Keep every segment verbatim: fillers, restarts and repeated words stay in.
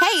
Hey,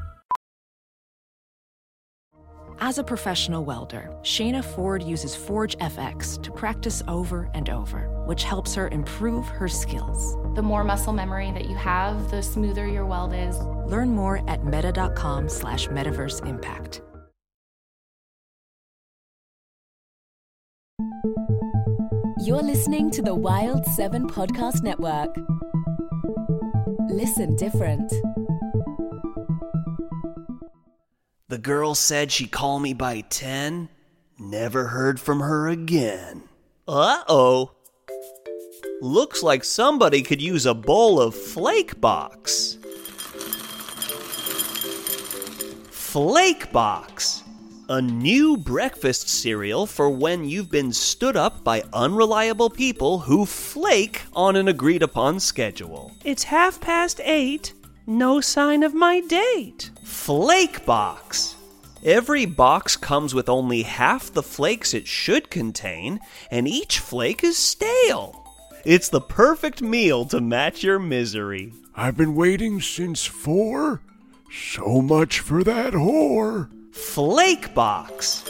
As a professional welder, Shayna Ford uses Forge F X to practice over and over, which helps her improve her skills. The more muscle memory that you have, the smoother your weld is. Learn more at meta.com slash metaverse impact. You're listening to the Wild seven Podcast Network. Listen different. The girl said she'd call me by ten. Never heard from her again. Uh-oh. Looks like somebody could use a bowl of Flake Box. Flake Box. A new breakfast cereal for when you've been stood up by unreliable people who flake on an agreed-upon schedule. It's half past eight. No sign of my date. Flake Box. Every box comes with only half the flakes it should contain, and each flake is stale. It's the perfect meal to match your misery. I've been waiting since four. So much for that whore. Flake Box.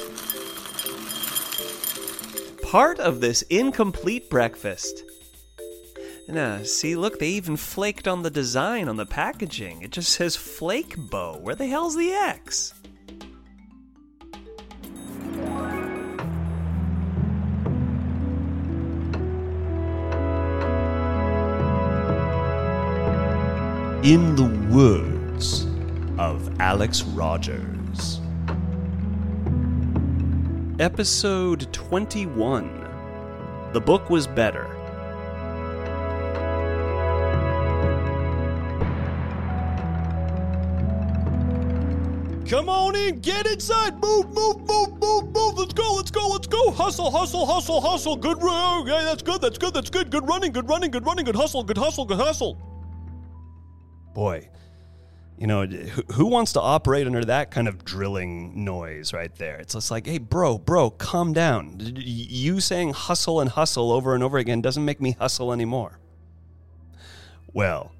Part of this incomplete breakfast. Nah, see, look, they even flaked on the design on the packaging. It just says Flake Bow. Where the hell's the X? In the words of Alex Rogers. Episode twenty-one. The book was better. Come on in, get inside, move, move, move, move, move, let's go, let's go, let's go, hustle, hustle, hustle, hustle, good run, yeah, that's good, that's good, that's good, good running, good running, good running, good hustle, good hustle, good hustle. Boy, you know, who wants to operate under that kind of drilling noise right there? It's just like, hey, bro, bro, calm down. You saying hustle and hustle over and over again doesn't make me hustle anymore. Well,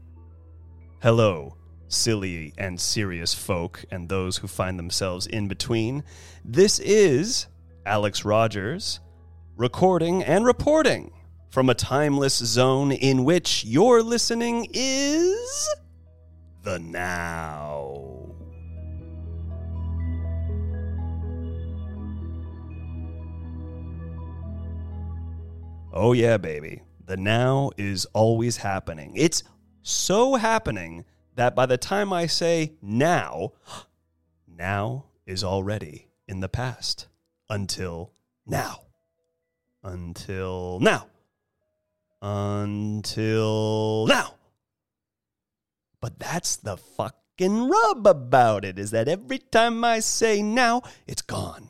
hello. Silly and serious folk, and those who find themselves in between. This is Alex Rogers, recording and reporting from a timeless zone in which your listening is the now. Oh yeah, baby. The now is always happening. It's so happening that by the time I say now, now is already in the past. Until now. Until now. Until now. But that's the fucking rub about it, is that every time I say now, it's gone.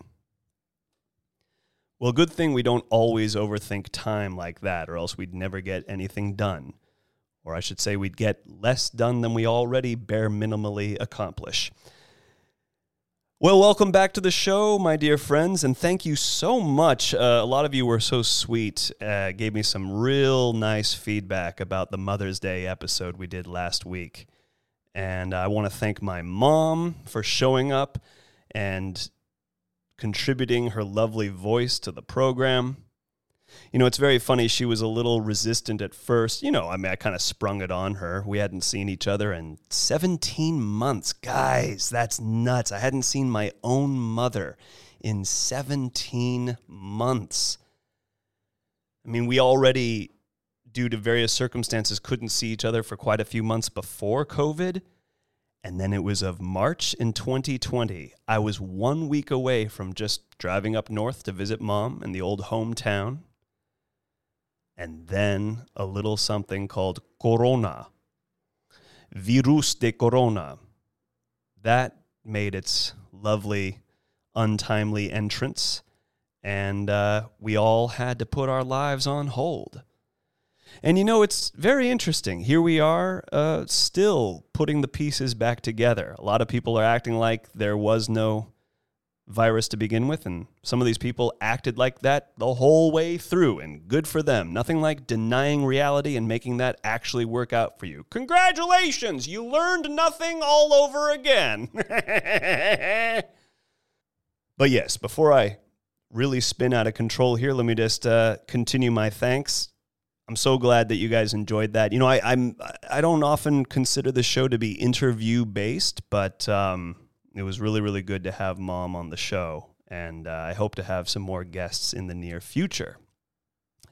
Well, good thing we don't always overthink time like that, or else we'd never get anything done. Or I should say we'd get less done than we already bare minimally accomplish. Well, welcome back to the show, my dear friends, and thank you so much. Uh, a lot of you were so sweet, uh, gave me some real nice feedback about the Mother's Day episode we did last week. And I want to thank my mom for showing up and contributing her lovely voice to the program. you know, it's very funny. She was a little resistant at first. You know, I mean, I kind of sprung it on her. We hadn't seen each other in seventeen months. Guys, that's nuts. I hadn't seen my own mother in seventeen months. I mean, we already, due to various circumstances, couldn't see each other for quite a few months before COVID. And then it was of March in twenty twenty. I was one week away from just driving up north to visit mom in the old hometown. And then a little something called Corona. Virus de Corona. That made its lovely, untimely entrance. And uh, we all had to put our lives on hold. And, you know, it's very interesting. Here we are uh, still putting the pieces back together. A lot of people are acting like there was no virus to begin with, and some of these people acted like that the whole way through, and good for them. Nothing like denying reality and making that actually work out for you. Congratulations! You learned nothing all over again. But yes, before I really spin out of control here, let me just uh, continue my thanks. I'm so glad that you guys enjoyed that. You know, I, I'm I don't often consider the show to be interview based, but um, it was really, really good to have mom on the show, and uh, I hope to have some more guests in the near future.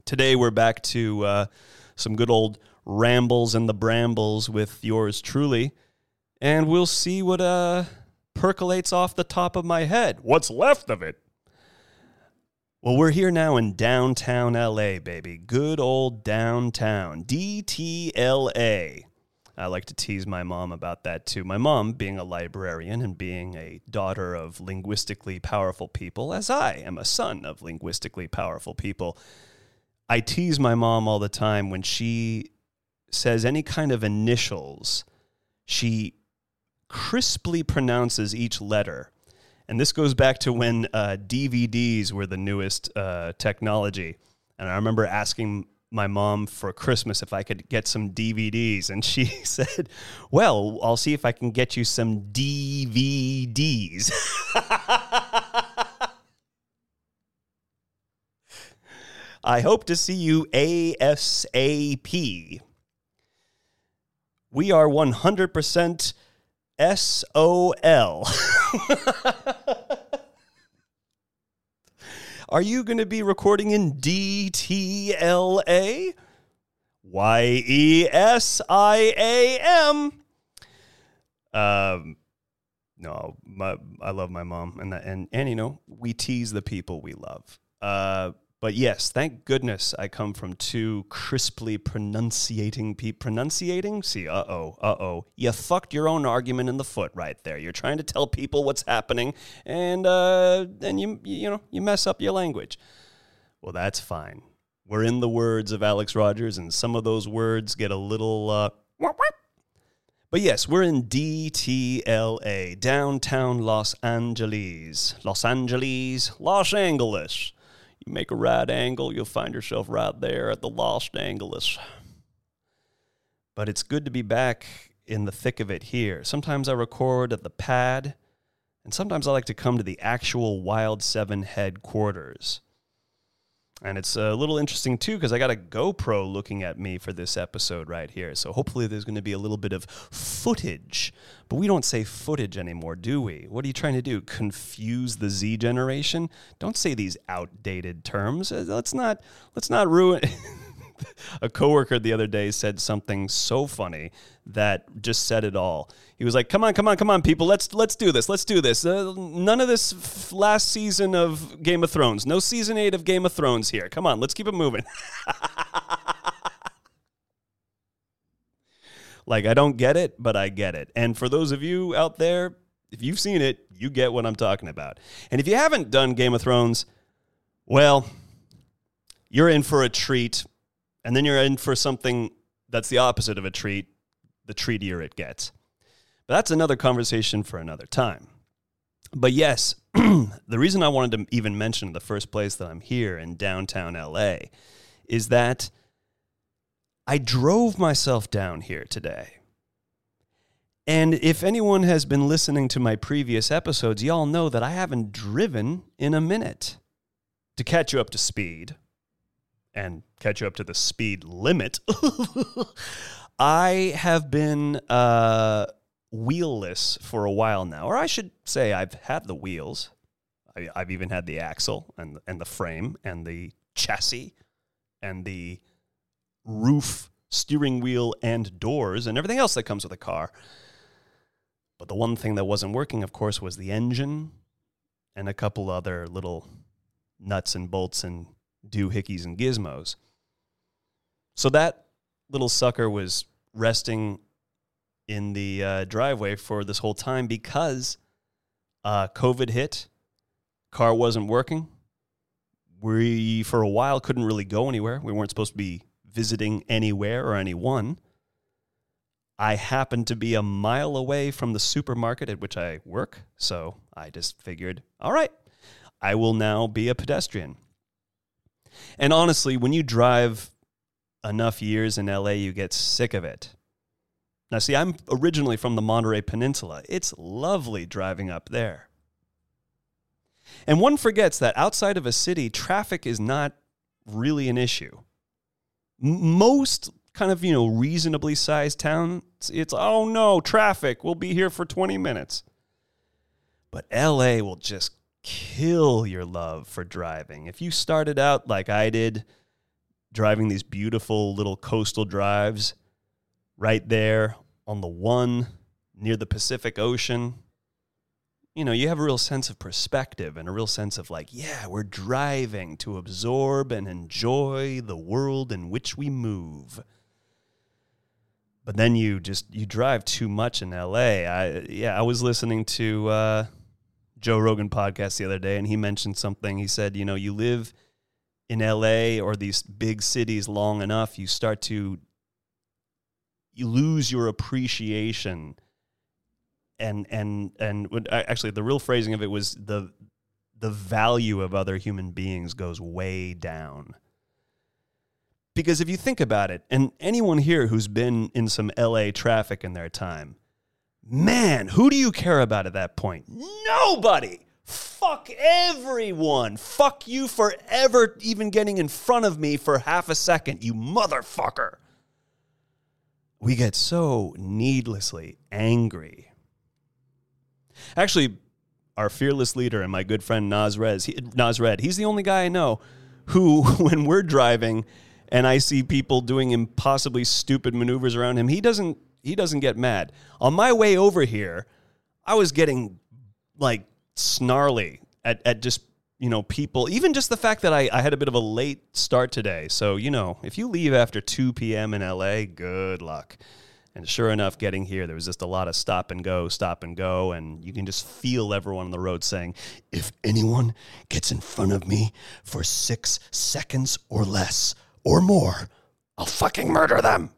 Today we're back to uh, some good old rambles and the brambles with yours truly, and we'll see what uh, percolates off the top of my head. What's left of it? Well, we're here now in downtown L A, baby. Good old downtown. D T L A. I like to tease my mom about that, too. My mom, being a librarian and being a daughter of linguistically powerful people, as I am a son of linguistically powerful people, I tease my mom all the time when she says any kind of initials. She crisply pronounces each letter. And this goes back to when uh, D V Ds were the newest uh, technology. And I remember asking my mom for Christmas if I could get some D V Ds. And she said, well, I'll see if I can get you some D V Ds. I hope to see you ASAP. We are one hundred percent... S O L. Are you going to be recording in D T L A? Y E S I A M. Um, no, my, I love my mom. And, that, and, and, you know, we tease the people we love. Uh, but, yes, thank goodness I come from two crisply pronunciating people. Pronunciating? See, uh-oh, uh-oh. You fucked your own argument in the foot right there. You're trying to tell people what's happening, and uh, and you you know you mess up your language. Well, that's fine. We're in the words of Alex Rogers, and some of those words get a little... Uh, but, yes, we're in D T L A, downtown Los Angeles. Los Angeles, Los Angeles. You make a right angle, you'll find yourself right there at the Los Angeles. But it's good to be back in the thick of it here. Sometimes I record at the pad, and sometimes I like to come to the actual Wild seven headquarters. And it's a little interesting, too, because I got a GoPro looking at me for this episode right here. So hopefully there's going to be a little bit of footage. But we don't say footage anymore, do we? What are you trying to do? Confuse the Z generation? Don't say these outdated terms. Let's not, let's not ruin... A coworker the other day said something so funny that just said it all. He was like, come on, come on, come on, people. Let's let's do this. Let's do this. Uh, none of this f- last season of Game of Thrones. No season eight of Game of Thrones here. Come on, let's keep it moving. Like, I don't get it, but I get it. And for those of you out there, if you've seen it, you get what I'm talking about. And if you haven't done Game of Thrones, well, you're in for a treat. And then you're in for something that's the opposite of a treat, the treatier it gets. But that's another conversation for another time. But yes, the reason I wanted to even mention in the first place that I'm here in downtown L A is that I drove myself down here today. And if anyone has been listening to my previous episodes, y'all know that I haven't driven in a minute. To catch you up to speed, and catch up to the speed limit, I have been uh, wheelless for a while now. Or I should say I've had the wheels. I, I've even had the axle and and the frame and the chassis and the roof, steering wheel, and doors and everything else that comes with a car. But the one thing that wasn't working, of course, was the engine and a couple other little nuts and bolts and doohickeys and gizmos. So that little sucker was resting in the uh, driveway for this whole time because uh, COVID hit, car wasn't working. We, for a while, couldn't really go anywhere. We weren't supposed to be visiting anywhere or anyone. I happened to be a mile away from the supermarket at which I work, so I just figured, all right, I will now be a pedestrian. And honestly, when you drive enough years in L A, you get sick of it. Now, see, I'm originally from the Monterey Peninsula. It's lovely driving up there. And one forgets that outside of a city, traffic is not really an issue. Most kind of, you know, reasonably sized towns, it's, oh no, traffic, we'll be here for twenty minutes. But L A will just kill your love for driving. If you started out like I did, driving these beautiful little coastal drives right there on the one near the Pacific Ocean, you know, you have a real sense of perspective and a real sense of like, yeah, we're driving to absorb and enjoy the world in which we move. But then you just, you drive too much in L A. I, yeah, I was listening to uh, Joe Rogan podcast the other day, and he mentioned something. He said, you know, you live in L A or these big cities long enough, you start to you lose your appreciation. And and and actually, the real phrasing of it was the the value of other human beings goes way down. Because if you think about it, and anyone here who's been in some L A traffic in their time, man, who do you care about at that point? Nobody! Fuck everyone! Fuck you for ever even getting in front of me for half a second, you motherfucker! We get so needlessly angry. Actually, our fearless leader and my good friend Nas Res, he, Nas Red, he's the only guy I know who, when we're driving and I see people doing impossibly stupid maneuvers around him, he doesn't he doesn't get mad. On my way over here, I was getting like snarly at, at just, you know, people. Even just the fact that I, I had a bit of a late start today. So, you know, if you leave after two p.m. in L A, good luck. And sure enough, getting here, there was just a lot of stop and go, stop and go, and you can just feel everyone on the road saying, if anyone gets in front of me for six seconds or less or more, I'll fucking murder them.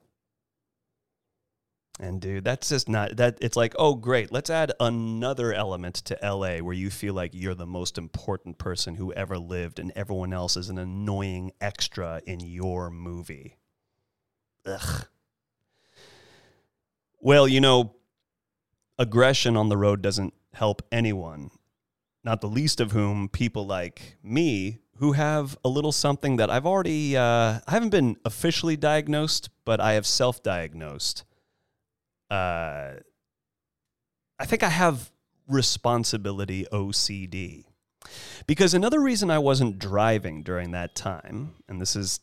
And dude, that's just not, that. It's like, oh great, let's add another element to L A where you feel like you're the most important person who ever lived and everyone else is an annoying extra in your movie. Ugh. Well, you know, aggression on the road doesn't help anyone, not the least of whom people like me who have a little something that I've already, uh, I haven't been officially diagnosed, but I have self-diagnosed. Uh, I think I have responsibility O C D. Because another reason I wasn't driving during that time, and this is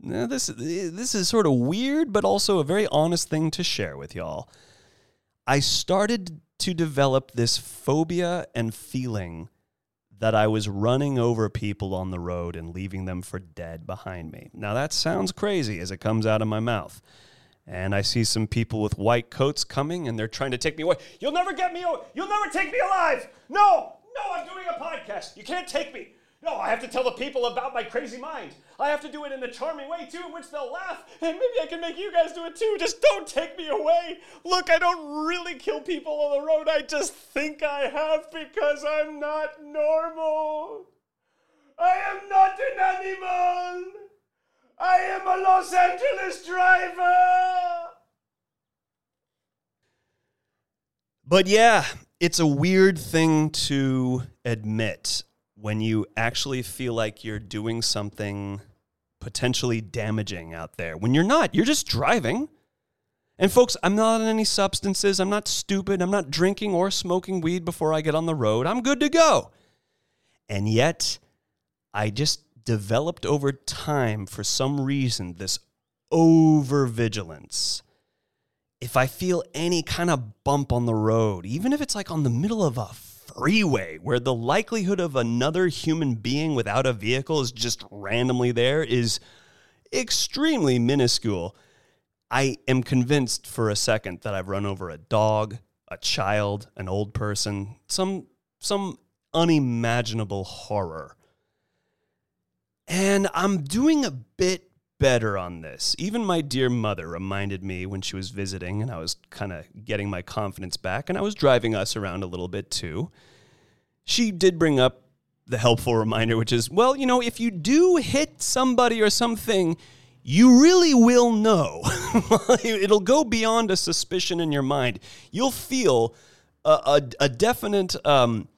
Now, this, this is sort of weird, but also a very honest thing to share with y'all. I started to develop this phobia and feeling that I was running over people on the road and leaving them for dead behind me. Now, that sounds crazy as it comes out of my mouth. And I see some people with white coats coming, and they're trying to take me away. You'll never get me away. You'll never take me alive. No, no, I'm doing a podcast. You can't take me. No, I have to tell the people about my crazy mind. I have to do it in a charming way, too, in which they'll laugh. And maybe I can make you guys do it, too. Just don't take me away. Look, I don't really kill people on the road. I just think I have because I'm not normal. I am not an animal. I am a Los Angeles driver. But yeah, it's a weird thing to admit. when you actually feel like you're doing something potentially damaging out there. When you're not, you're just driving. And folks, I'm not on any substances. I'm not stupid. I'm not drinking or smoking weed before I get on the road. I'm good to go. And yet, I just developed over time, for some reason, this overvigilance. If I feel any kind of bump on the road, even if it's like on the middle of a freeway where the likelihood of another human being without a vehicle is just randomly there is extremely minuscule, I am convinced for a second that I've run over a dog, a child, an old person, some some unimaginable horror. And I'm doing a bit better on this. Even my dear mother reminded me when she was visiting, and I was kind of getting my confidence back, and I was driving us around a little bit too. She did bring up the helpful reminder, which is, well, you know, if you do hit somebody or something, you really will know. It'll go beyond a suspicion in your mind. You'll feel a, a, a definite um,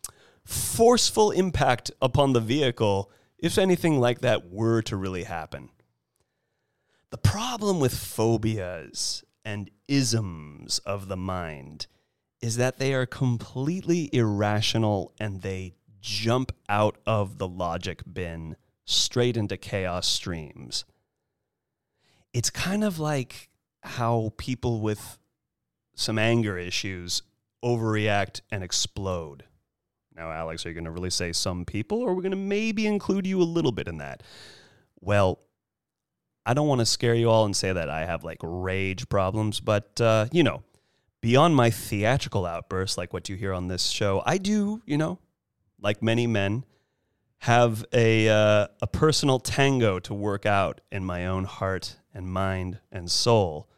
forceful impact upon the vehicle if anything like that were to really happen. The problem with phobias and isms of the mind is that they are completely irrational and they jump out of the logic bin straight into chaos streams. It's kind of like how people with some anger issues overreact and explode. Now, Alex, are you going to really say some people, or are we going to maybe include you a little bit in that? Well, I don't want to scare you all and say that I have, like, rage problems, but, uh, you know, beyond my theatrical outbursts, like what you hear on this show, I do, you know, like many men, have a uh, a personal tango to work out in my own heart and mind and soul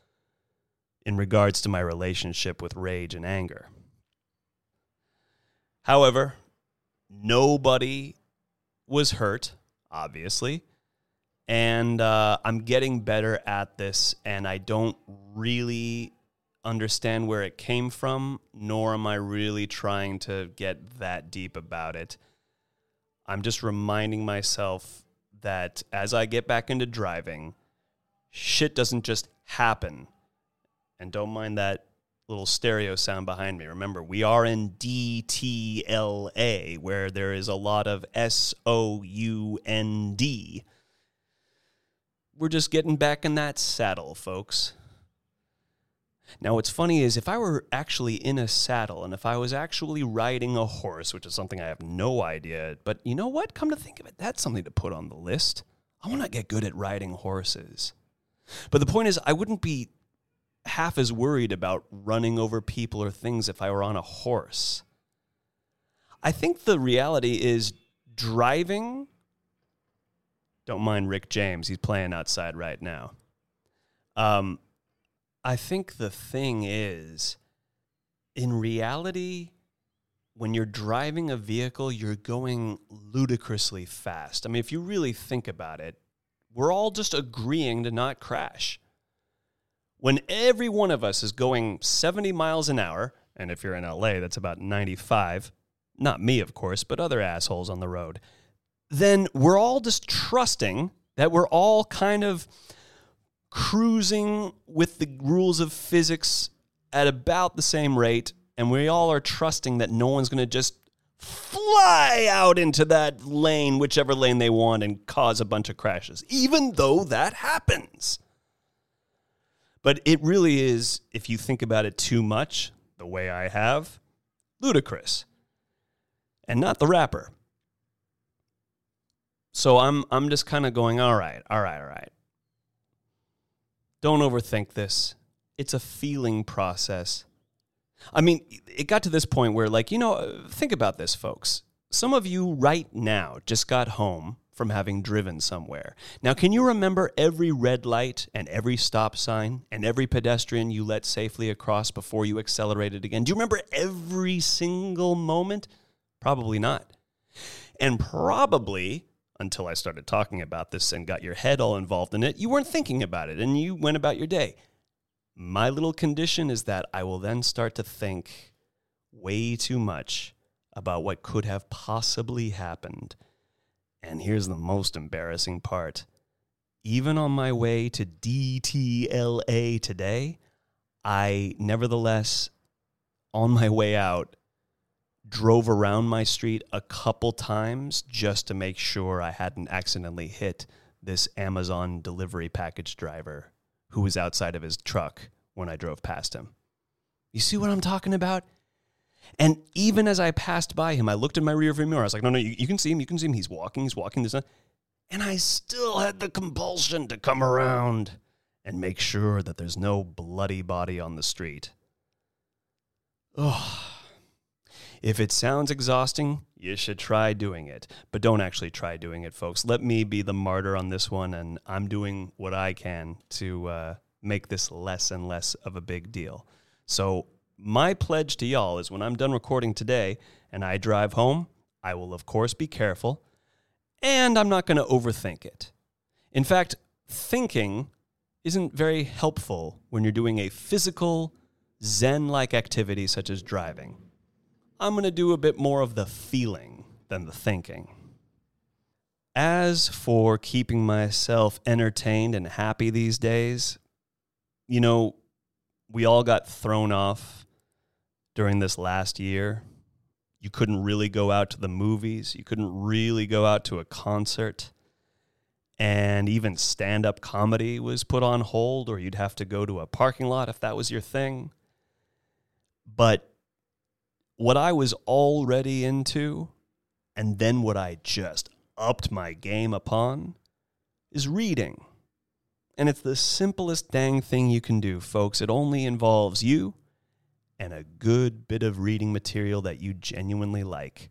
in regards to my relationship with rage and anger. However, nobody was hurt, obviously, and uh, I'm getting better at this, and I don't really understand where it came from, nor am I really trying to get that deep about it. I'm just reminding myself that as I get back into driving, shit doesn't just happen. And don't mind that little stereo sound behind me. Remember, we are in D T L A, where there is a lot of S O U N D. We're just getting back in that saddle, folks. Now, what's funny is if I were actually in a saddle and if I was actually riding a horse, which is something I have no idea, but you know what? Come to think of it, that's something to put on the list. I want to get good at riding horses. But the point is, I wouldn't be half as worried about running over people or things if I were on a horse. I think the reality is driving. Don't mind Rick James. He's playing outside right now. Um, I think the thing is, in reality, when you're driving a vehicle, you're going ludicrously fast. I mean, if you really think about it, we're all just agreeing to not crash. When every one of us is going seventy miles an hour, and if you're in L A, that's about ninety-five, not me, of course, but other assholes on the road, then we're all just trusting that we're all kind of cruising with the rules of physics at about the same rate, and we all are trusting that no one's going to just fly out into that lane, whichever lane they want, and cause a bunch of crashes, even though that happens. But it really is, if you think about it too much, the way I have, ludicrous. And not the rapper. So I'm I'm just kind of going, all right, all right, all right. Don't overthink this. It's a feeling process. I mean, it got to this point where, like, you know, think about this, folks. Some of you right now just got home from having driven somewhere. Now, can you remember every red light and every stop sign and every pedestrian you let safely across before you accelerated again? Do you remember every single moment? Probably not. And probably, until I started talking about this and got your head all involved in it, you weren't thinking about it and you went about your day. My little condition is that I will then start to think way too much about what could have possibly happened. And here's the most embarrassing part. Even on my way to D T L A today, I nevertheless, on my way out, drove around my street a couple times just to make sure I hadn't accidentally hit this Amazon delivery package driver who was outside of his truck when I drove past him. You see what I'm talking about? And even as I passed by him, I looked in my rearview mirror. I was like, no, no, you, you can see him. You can see him. He's walking. He's walking. There's not... And I still had the compulsion to come around and make sure that there's no bloody body on the street. Ugh. If it sounds exhausting, you should try doing it. But don't actually try doing it, folks. Let me be the martyr on this one, and I'm doing what I can to uh, make this less and less of a big deal. So my pledge to y'all is when I'm done recording today and I drive home, I will, of course, be careful, and I'm not going to overthink it. In fact, thinking isn't very helpful when you're doing a physical, zen-like activity such as driving. I'm going to do a bit more of the feeling than the thinking. As for keeping myself entertained and happy these days, you know, we all got thrown off during this last year. You couldn't really go out to the movies. You couldn't really go out to a concert. And even stand-up comedy was put on hold, or you'd have to go to a parking lot if that was your thing. But what I was already into, and then what I just upped my game upon, is reading. And it's the simplest dang thing you can do, folks. It only involves you and a good bit of reading material that you genuinely like.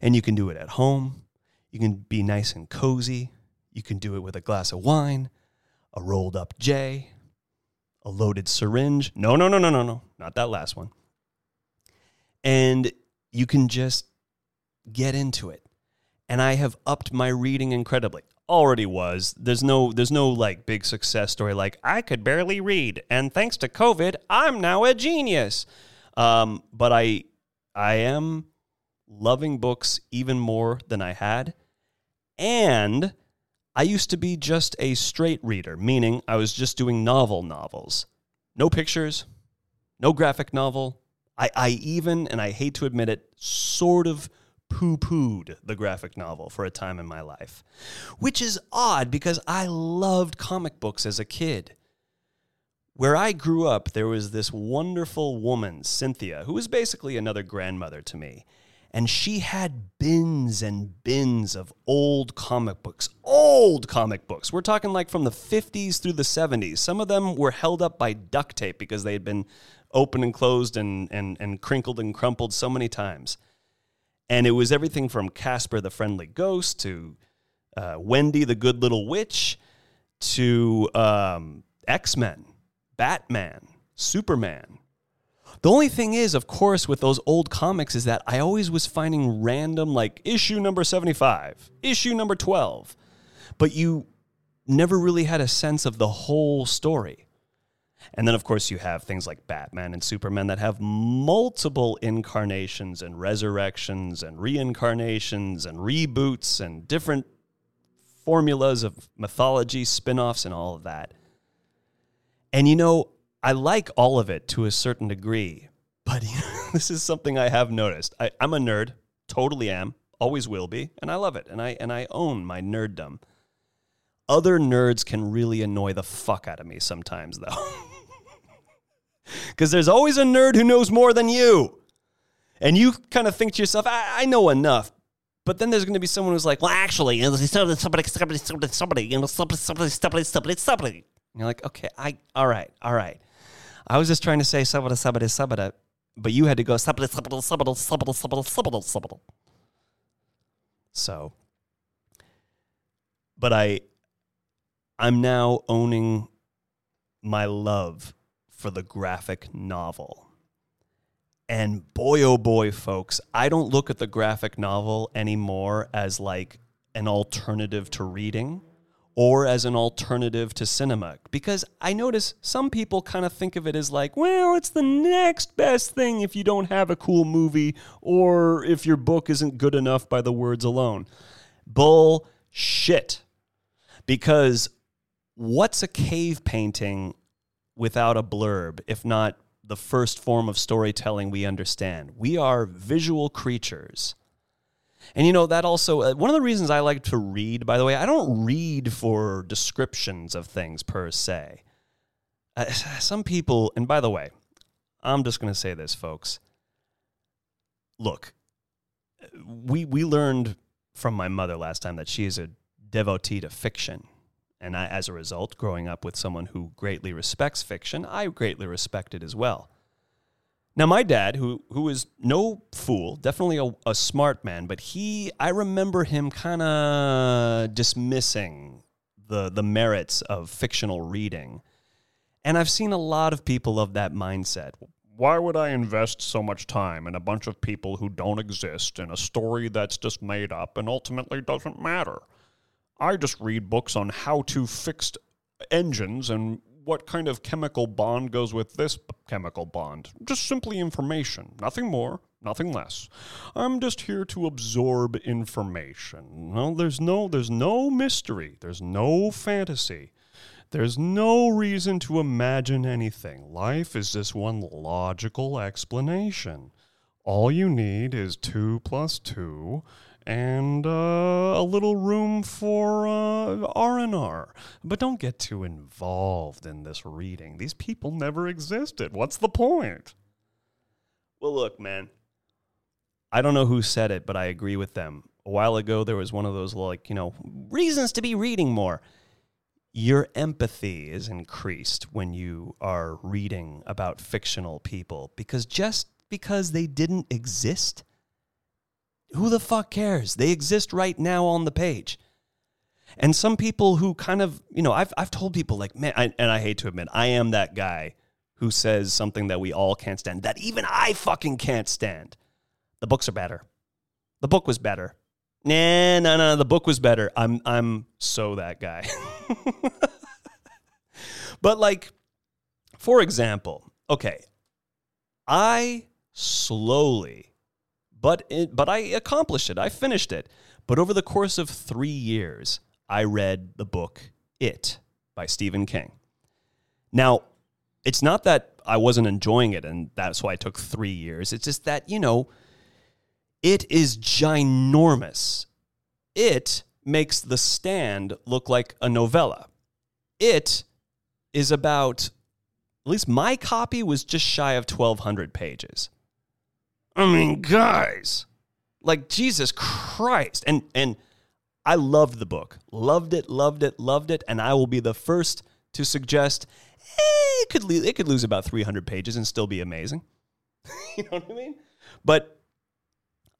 And you can do it at home. You can be nice and cozy. You can do it with a glass of wine, a rolled up J, a loaded syringe. No, no, no, no, no, no. Not that last one. And you can just get into it. And I have upped my reading incredibly. Already was. There's no there's no like big success story like I could barely read, and thanks to COVID, I'm now a genius. Um, but I I am loving books even more than I had. And I used to be just a straight reader, meaning I was just doing novel novels. No pictures, no graphic novel. I, I even, and I hate to admit it, sort of poo-pooed the graphic novel for a time in my life. Which is odd because I loved comic books as a kid. Where I grew up, there was this wonderful woman, Cynthia, who was basically another grandmother to me. And she had bins and bins of old comic books. Old comic books. We're talking like from the fifties through the seventies. Some of them were held up by duct tape because they had been open and closed and, and, and crinkled and crumpled so many times. And it was everything from Casper the Friendly Ghost to uh, Wendy the Good Little Witch to um, X-Men, Batman, Superman. The only thing is, of course, with those old comics is that I always was finding random, like, issue number seventy-five, issue number twelve. But you never really had a sense of the whole story. And then, of course, you have things like Batman and Superman that have multiple incarnations and resurrections and reincarnations and reboots and different formulas of mythology, spin-offs, and all of that. And, you know, I like all of it to a certain degree, but you know, this is something I have noticed. I, I'm a nerd, totally am, always will be, and I love it, and I and I own my nerddom. Other nerds can really annoy the fuck out of me sometimes, though. Because there's always a nerd who knows more than you. And you kind of think to yourself, I, I know enough. But then there's going to be someone who's like, well, actually, somebody, somebody, somebody, somebody, somebody, somebody, somebody, somebody. And you're like, okay, I, all right, all right. I was just trying to say somebody, somebody, somebody, but you had to go somebody, somebody, somebody, somebody, somebody, somebody, somebody. So, but I... I'm now owning my love for the graphic novel. And boy, oh boy, folks, I don't look at the graphic novel anymore as like an alternative to reading or as an alternative to cinema? Because I notice some people kind of think of it as like, well, it's the next best thing if you don't have a cool movie or if your book isn't good enough by the words alone. Bullshit. Because what's a cave painting without a blurb, if not the first form of storytelling we understand? We are visual creatures. And, you know, that also, uh, one of the reasons I like to read, by the way, I don't read for descriptions of things per se. Uh, some people, and by the way, I'm just going to say this, folks. Look, we we learned from my mother last time that she is a devotee to fiction. And I, as a result, growing up with someone who greatly respects fiction, I greatly respect it as well. Now, my dad, who who is no fool, definitely a, a smart man, but he, I remember him kind of dismissing the the merits of fictional reading. And I've seen a lot of people of that mindset. Why would I invest so much time in a bunch of people who don't exist in a story that's just made up and ultimately doesn't matter? I just read books on how to fix engines and what kind of chemical bond goes with this chemical bond. Just simply information. Nothing more, nothing less. I'm just here to absorb information. No, there's no, there's no mystery. There's no fantasy. There's no reason to imagine anything. Life is just one logical explanation. All you need is two plus two and uh, a little room for uh, R and R. But don't get too involved in this reading. These people never existed. What's the point? Well, look, man, I don't know who said it, but I agree with them. A while ago, there was one of those, like, you know, reasons to be reading more. Your empathy is increased when you are reading about fictional people, because just because they didn't exist, who the fuck cares? They exist right now on the page. And some people who kind of, you know, I've I've told people like, man, I, and I hate to admit, I am that guy who says something that we all can't stand, that even I fucking can't stand. The books are better. The book was better. Nah, no, no, the book was better. I'm I'm so that guy. But like, for example, okay, I slowly... But it, but I accomplished it. I finished it. But over the course of three years, I read the book It by Stephen King. Now, it's not that I wasn't enjoying it and that's why it took three years. It's just that, you know, it is ginormous. It makes The Stand look like a novella. It is about, at least my copy was just shy of twelve hundred pages. I mean, guys, like, Jesus Christ. And and I loved the book. Loved it, loved it, loved it. And I will be the first to suggest eh, it could le- it could lose about three hundred pages and still be amazing. You know what I mean? But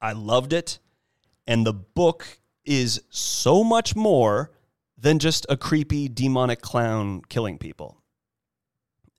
I loved it. And the book is so much more than just a creepy demonic clown killing people.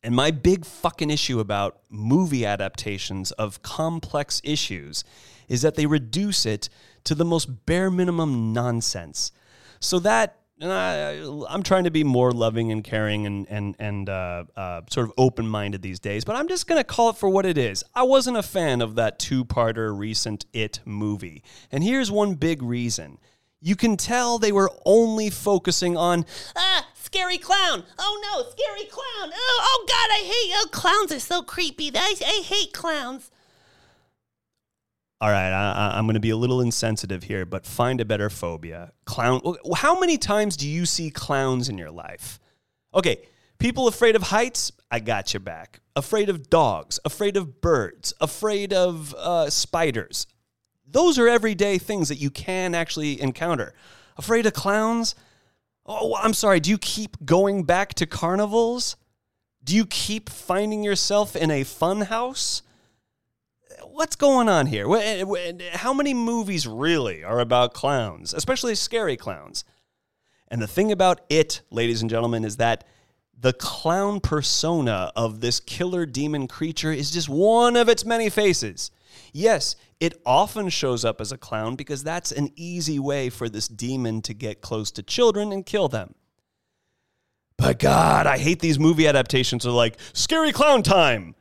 And my big fucking issue about movie adaptations of complex issues is that they reduce it to the most bare minimum nonsense. So that, and I, I'm trying to be more loving and caring and and and uh, uh, sort of open-minded these days, but I'm just going to call it for what it is. I wasn't a fan of that two-parter recent It movie. And here's one big reason. You can tell they were only focusing on, ah, scary clown. Oh, no, scary clown. Oh, oh God, I hate, oh, clowns are so creepy. I, I hate clowns. All right, I, I'm going to be a little insensitive here, but find a better phobia. Clown. How many times do you see clowns in your life? Okay, people afraid of heights, I got your back. Afraid of dogs, afraid of birds, afraid of uh, spiders. Those are everyday things that you can actually encounter. Afraid of clowns? Oh, I'm sorry. Do you keep going back to carnivals? Do you keep finding yourself in a fun house? What's going on here? How many movies really are about clowns, especially scary clowns? And the thing about It, ladies and gentlemen, is that the clown persona of this killer demon creature is just one of its many faces. Yes, it often shows up as a clown because that's an easy way for this demon to get close to children and kill them. But God, I hate these movie adaptations of like Scary Clown Time.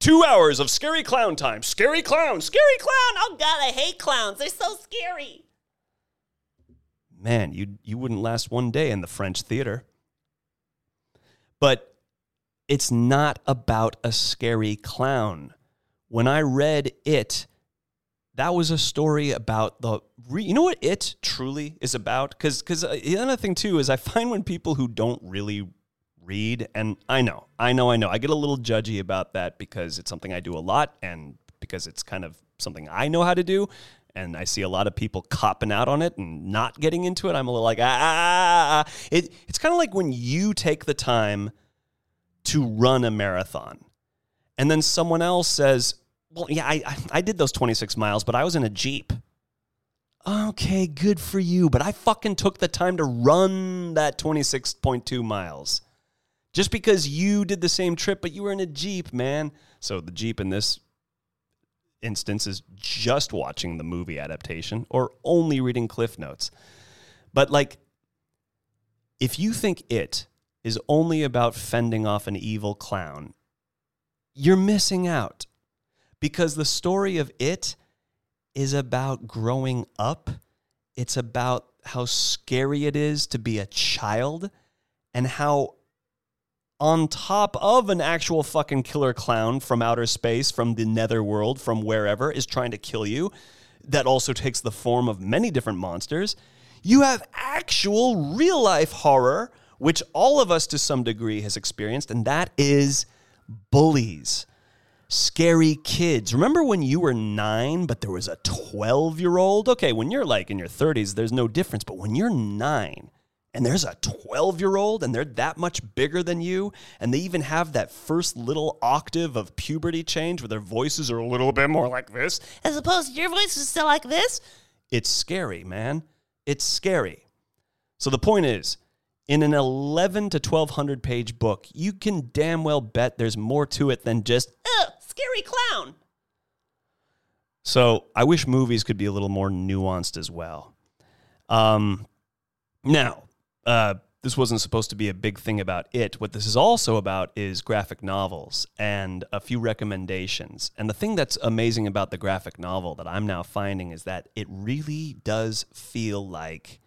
Two hours of Scary Clown Time. Scary Clown. Scary Clown. Oh God, I hate clowns. They're so scary. Man, you you wouldn't last one day in the French theater. But it's not about a scary clown. When I read It, that was a story about the... Re- you know what It truly is about? Because because the other thing, too, is I find when people who don't really read, and I know, I know, I know, I get a little judgy about that because it's something I do a lot and because it's kind of something I know how to do, and I see a lot of people copping out on it and not getting into it. I'm a little like, ah, ah, ah, ah. It, it's kind of like when you take the time to run a marathon and then someone else says, well, yeah, I I did those twenty-six miles, but I was in a Jeep. Okay, good for you, but I fucking took the time to run that twenty-six point two miles. Just because you did the same trip, but you were in a Jeep, man. So the Jeep in this instance is just watching the movie adaptation or only reading Cliff Notes. But like, if you think It is only about fending off an evil clown, you're missing out. Because the story of It is about growing up. It's about how scary it is to be a child and how on top of an actual fucking killer clown from outer space, from the netherworld, from wherever, is trying to kill you. That also takes the form of many different monsters. You have actual real-life horror, which all of us to some degree has experienced, and that is bullies. Scary kids. Remember when you were nine, but there was a twelve-year-old? Okay, when you're like in your thirties, there's no difference. But when you're nine and there's a twelve-year-old and they're that much bigger than you, and they even have that first little octave of puberty change where their voices are a little bit more like this, as opposed to your voice is still like this, it's scary, man. It's scary. So the point is, in an eleven to twelve hundred page book, you can damn well bet there's more to it than just, ugh, scary clown. So I wish movies could be a little more nuanced as well. Um, now, uh, this wasn't supposed to be a big thing about It. What this is also about is graphic novels and a few recommendations. And the thing that's amazing about the graphic novel that I'm now finding is that it really does feel like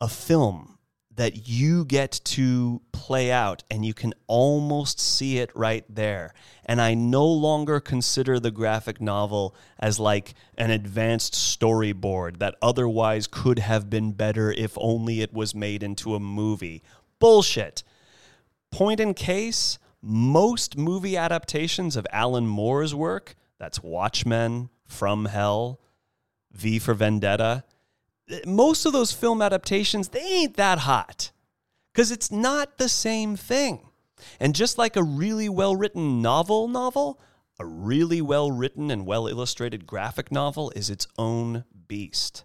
a film that you get to play out and you can almost see it right there. And I no longer consider the graphic novel as like an advanced storyboard that otherwise could have been better if only it was made into a movie. Bullshit. Point in case, most movie adaptations of Alan Moore's work, that's Watchmen, From Hell, V for Vendetta, most of those film adaptations, they ain't that hot because it's not the same thing. And just like a really well-written novel novel, a really well-written and well-illustrated graphic novel is its own beast.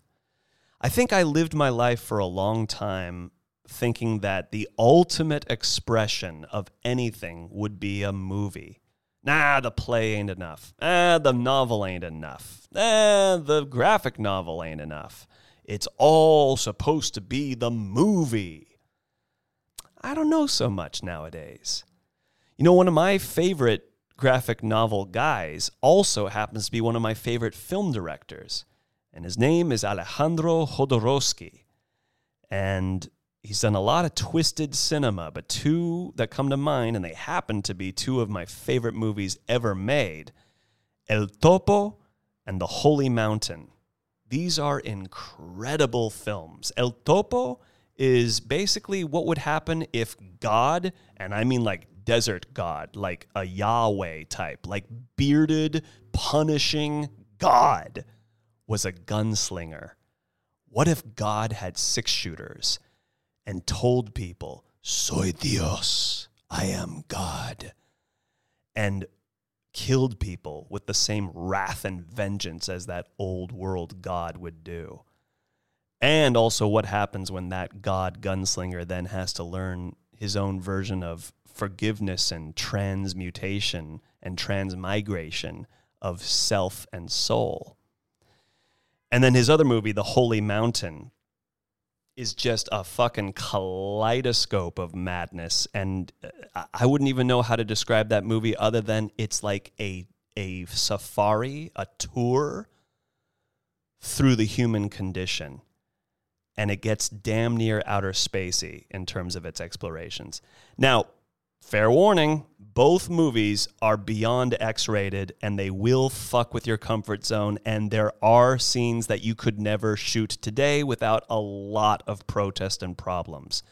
I think I lived my life for a long time thinking that the ultimate expression of anything would be a movie. Nah, the play ain't enough. Ah, the novel ain't enough. Ah, the graphic novel ain't enough. It's all supposed to be the movie. I don't know so much nowadays. You know, one of my favorite graphic novel guys also happens to be one of my favorite film directors, and his name is Alejandro Jodorowsky. And he's done a lot of twisted cinema, but two that come to mind, and they happen to be two of my favorite movies ever made, El Topo and The Holy Mountain. These are incredible films. El Topo is basically what would happen if God, and I mean like desert God, like a Yahweh type, like bearded, punishing God, was a gunslinger. What if God had six shooters and told people, "Soy Dios, I am God," and killed people with the same wrath and vengeance as that old world god would do? And also what happens when that god gunslinger then has to learn his own version of forgiveness and transmutation and transmigration of self and soul. And then his other movie, The Holy Mountain, is just a fucking kaleidoscope of madness. And I wouldn't even know how to describe that movie other than it's like a a safari, a tour through the human condition. And it gets damn near outer spacey in terms of its explorations. Now, fair warning, both movies are beyond X-rated, and they will fuck with your comfort zone, and there are scenes that you could never shoot today without a lot of protest and problems.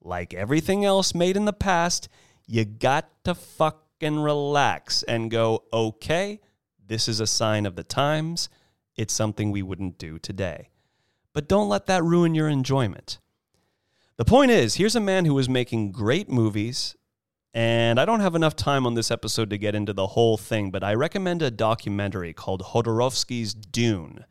Like everything else made in the past, you got to fucking relax and go, okay, this is a sign of the times. It's something we wouldn't do today. But don't let that ruin your enjoyment. The point is, here's a man who was making great movies. And I don't have enough time on this episode to get into the whole thing, but I recommend a documentary called Jodorowsky's Dune.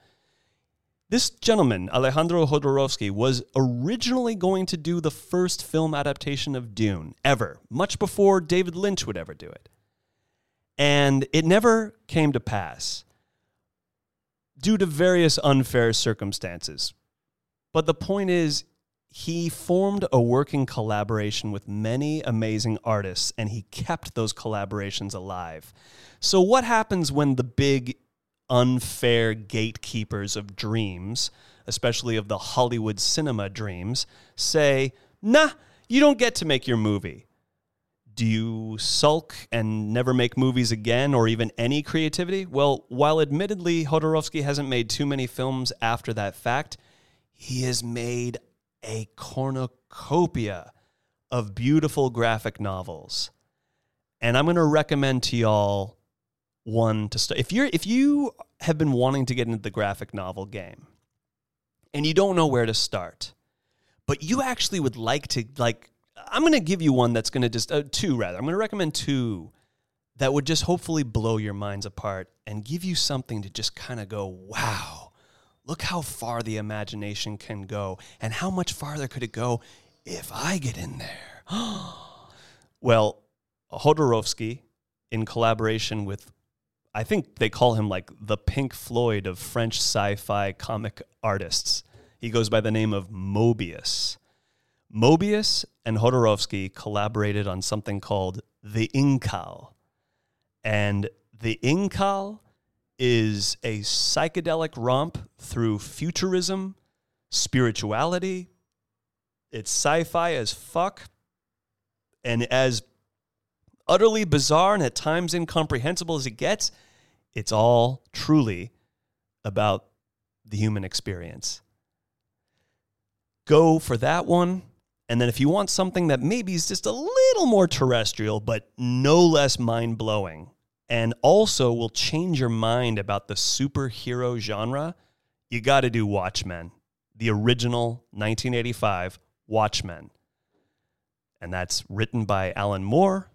This gentleman, Alejandro Jodorowsky, was originally going to do the first film adaptation of Dune ever, much before David Lynch would ever do it. And it never came to pass due to various unfair circumstances. But the point is, he formed a working collaboration with many amazing artists, and he kept those collaborations alive. So what happens when the big unfair gatekeepers of dreams, especially of the Hollywood cinema dreams, say, nah, you don't get to make your movie? Do you sulk and never make movies again, or even any creativity? Well, while admittedly Jodorowsky hasn't made too many films after that fact, he has made a cornucopia of beautiful graphic novels. And I'm going to recommend to y'all one to start. If you're, if you have been wanting to get into the graphic novel game and you don't know where to start, but you actually would like to, like, I'm going to give you one that's going to just, uh, two rather. I'm going to recommend two that would just hopefully blow your minds apart and give you something to just kind of go, wow. Look how far the imagination can go, and how much farther could it go if I get in there? Well, Jodorowsky, in collaboration with, I think they call him like the Pink Floyd of French sci-fi comic artists. He goes by the name of Mobius. Mobius and Jodorowsky collaborated on something called the Incal. And the Incal is a psychedelic romp through futurism, spirituality. It's sci-fi as fuck, and as utterly bizarre and at times incomprehensible as it gets, it's all truly about the human experience. Go for that one. And then if you want something that maybe is just a little more terrestrial, but no less mind-blowing, and also will change your mind about the superhero genre, you got to do Watchmen, the original nineteen eighty-five Watchmen. And that's written by Alan Moore,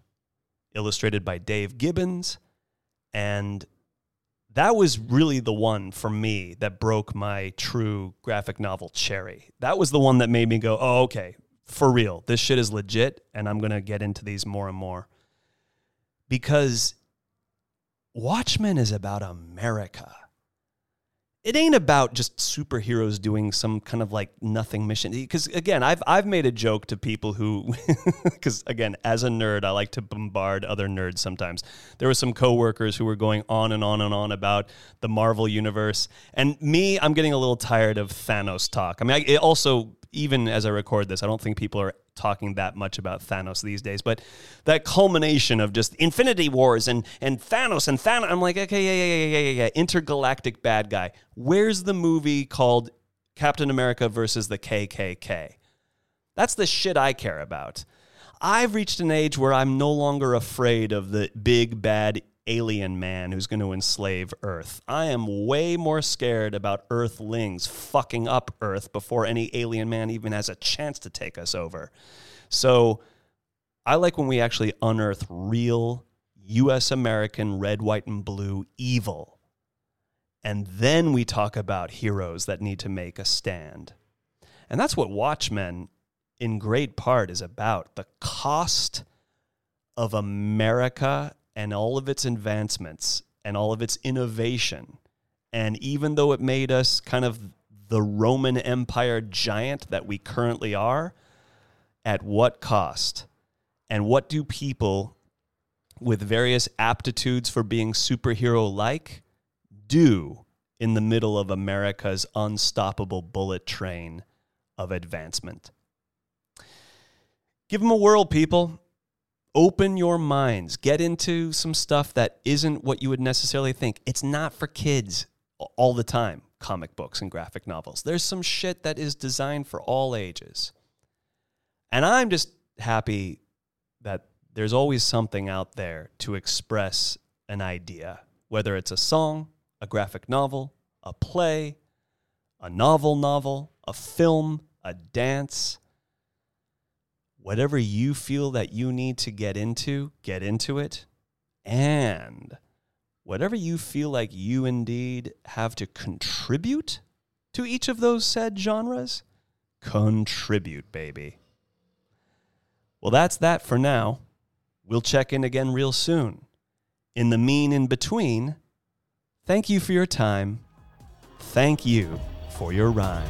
illustrated by Dave Gibbons. And that was really the one for me that broke my true graphic novel cherry. That was the one that made me go, oh, okay, for real, this shit is legit, and I'm going to get into these more and more. Because Watchmen is about America. It ain't about just superheroes doing some kind of like nothing mission. Because again, I've I've made a joke to people who, because again, as a nerd, I like to bombard other nerds sometimes. There were some coworkers who were going on and on and on about the Marvel universe. And me, I'm getting a little tired of Thanos talk. I mean, I, it also, even as I record this, I don't think people are talking that much about Thanos these days, but that culmination of just Infinity Wars and and Thanos and Thanos, I'm like, okay, yeah, yeah, yeah, yeah, yeah, yeah, intergalactic bad guy. Where's the movie called Captain America versus the K K K? That's the shit I care about. I've reached an age where I'm no longer afraid of the big bad alien man who's going to enslave Earth. I am way more scared about Earthlings fucking up Earth before any alien man even has a chance to take us over. So I like when we actually unearth real U S American red, white, and blue evil. And then we talk about heroes that need to make a stand. And that's what Watchmen, in great part, is about. The cost of America and all of its advancements, and all of its innovation. And even though it made us kind of the Roman Empire giant that we currently are, at what cost? And what do people with various aptitudes for being superhero-like do in the middle of America's unstoppable bullet train of advancement? Give them a whirl, people. Open your minds. Get into some stuff that isn't what you would necessarily think. It's not for kids all the time, comic books and graphic novels. There's some shit that is designed for all ages. And I'm just happy that there's always something out there to express an idea, whether it's a song, a graphic novel, a play, a novel novel, a film, a dance. Whatever you feel that you need to get into, get into it. And whatever you feel like you indeed have to contribute to each of those said genres, contribute, baby. Well, that's that for now. We'll check in again real soon. In the mean in between, thank you for your time. Thank you for your rhyme.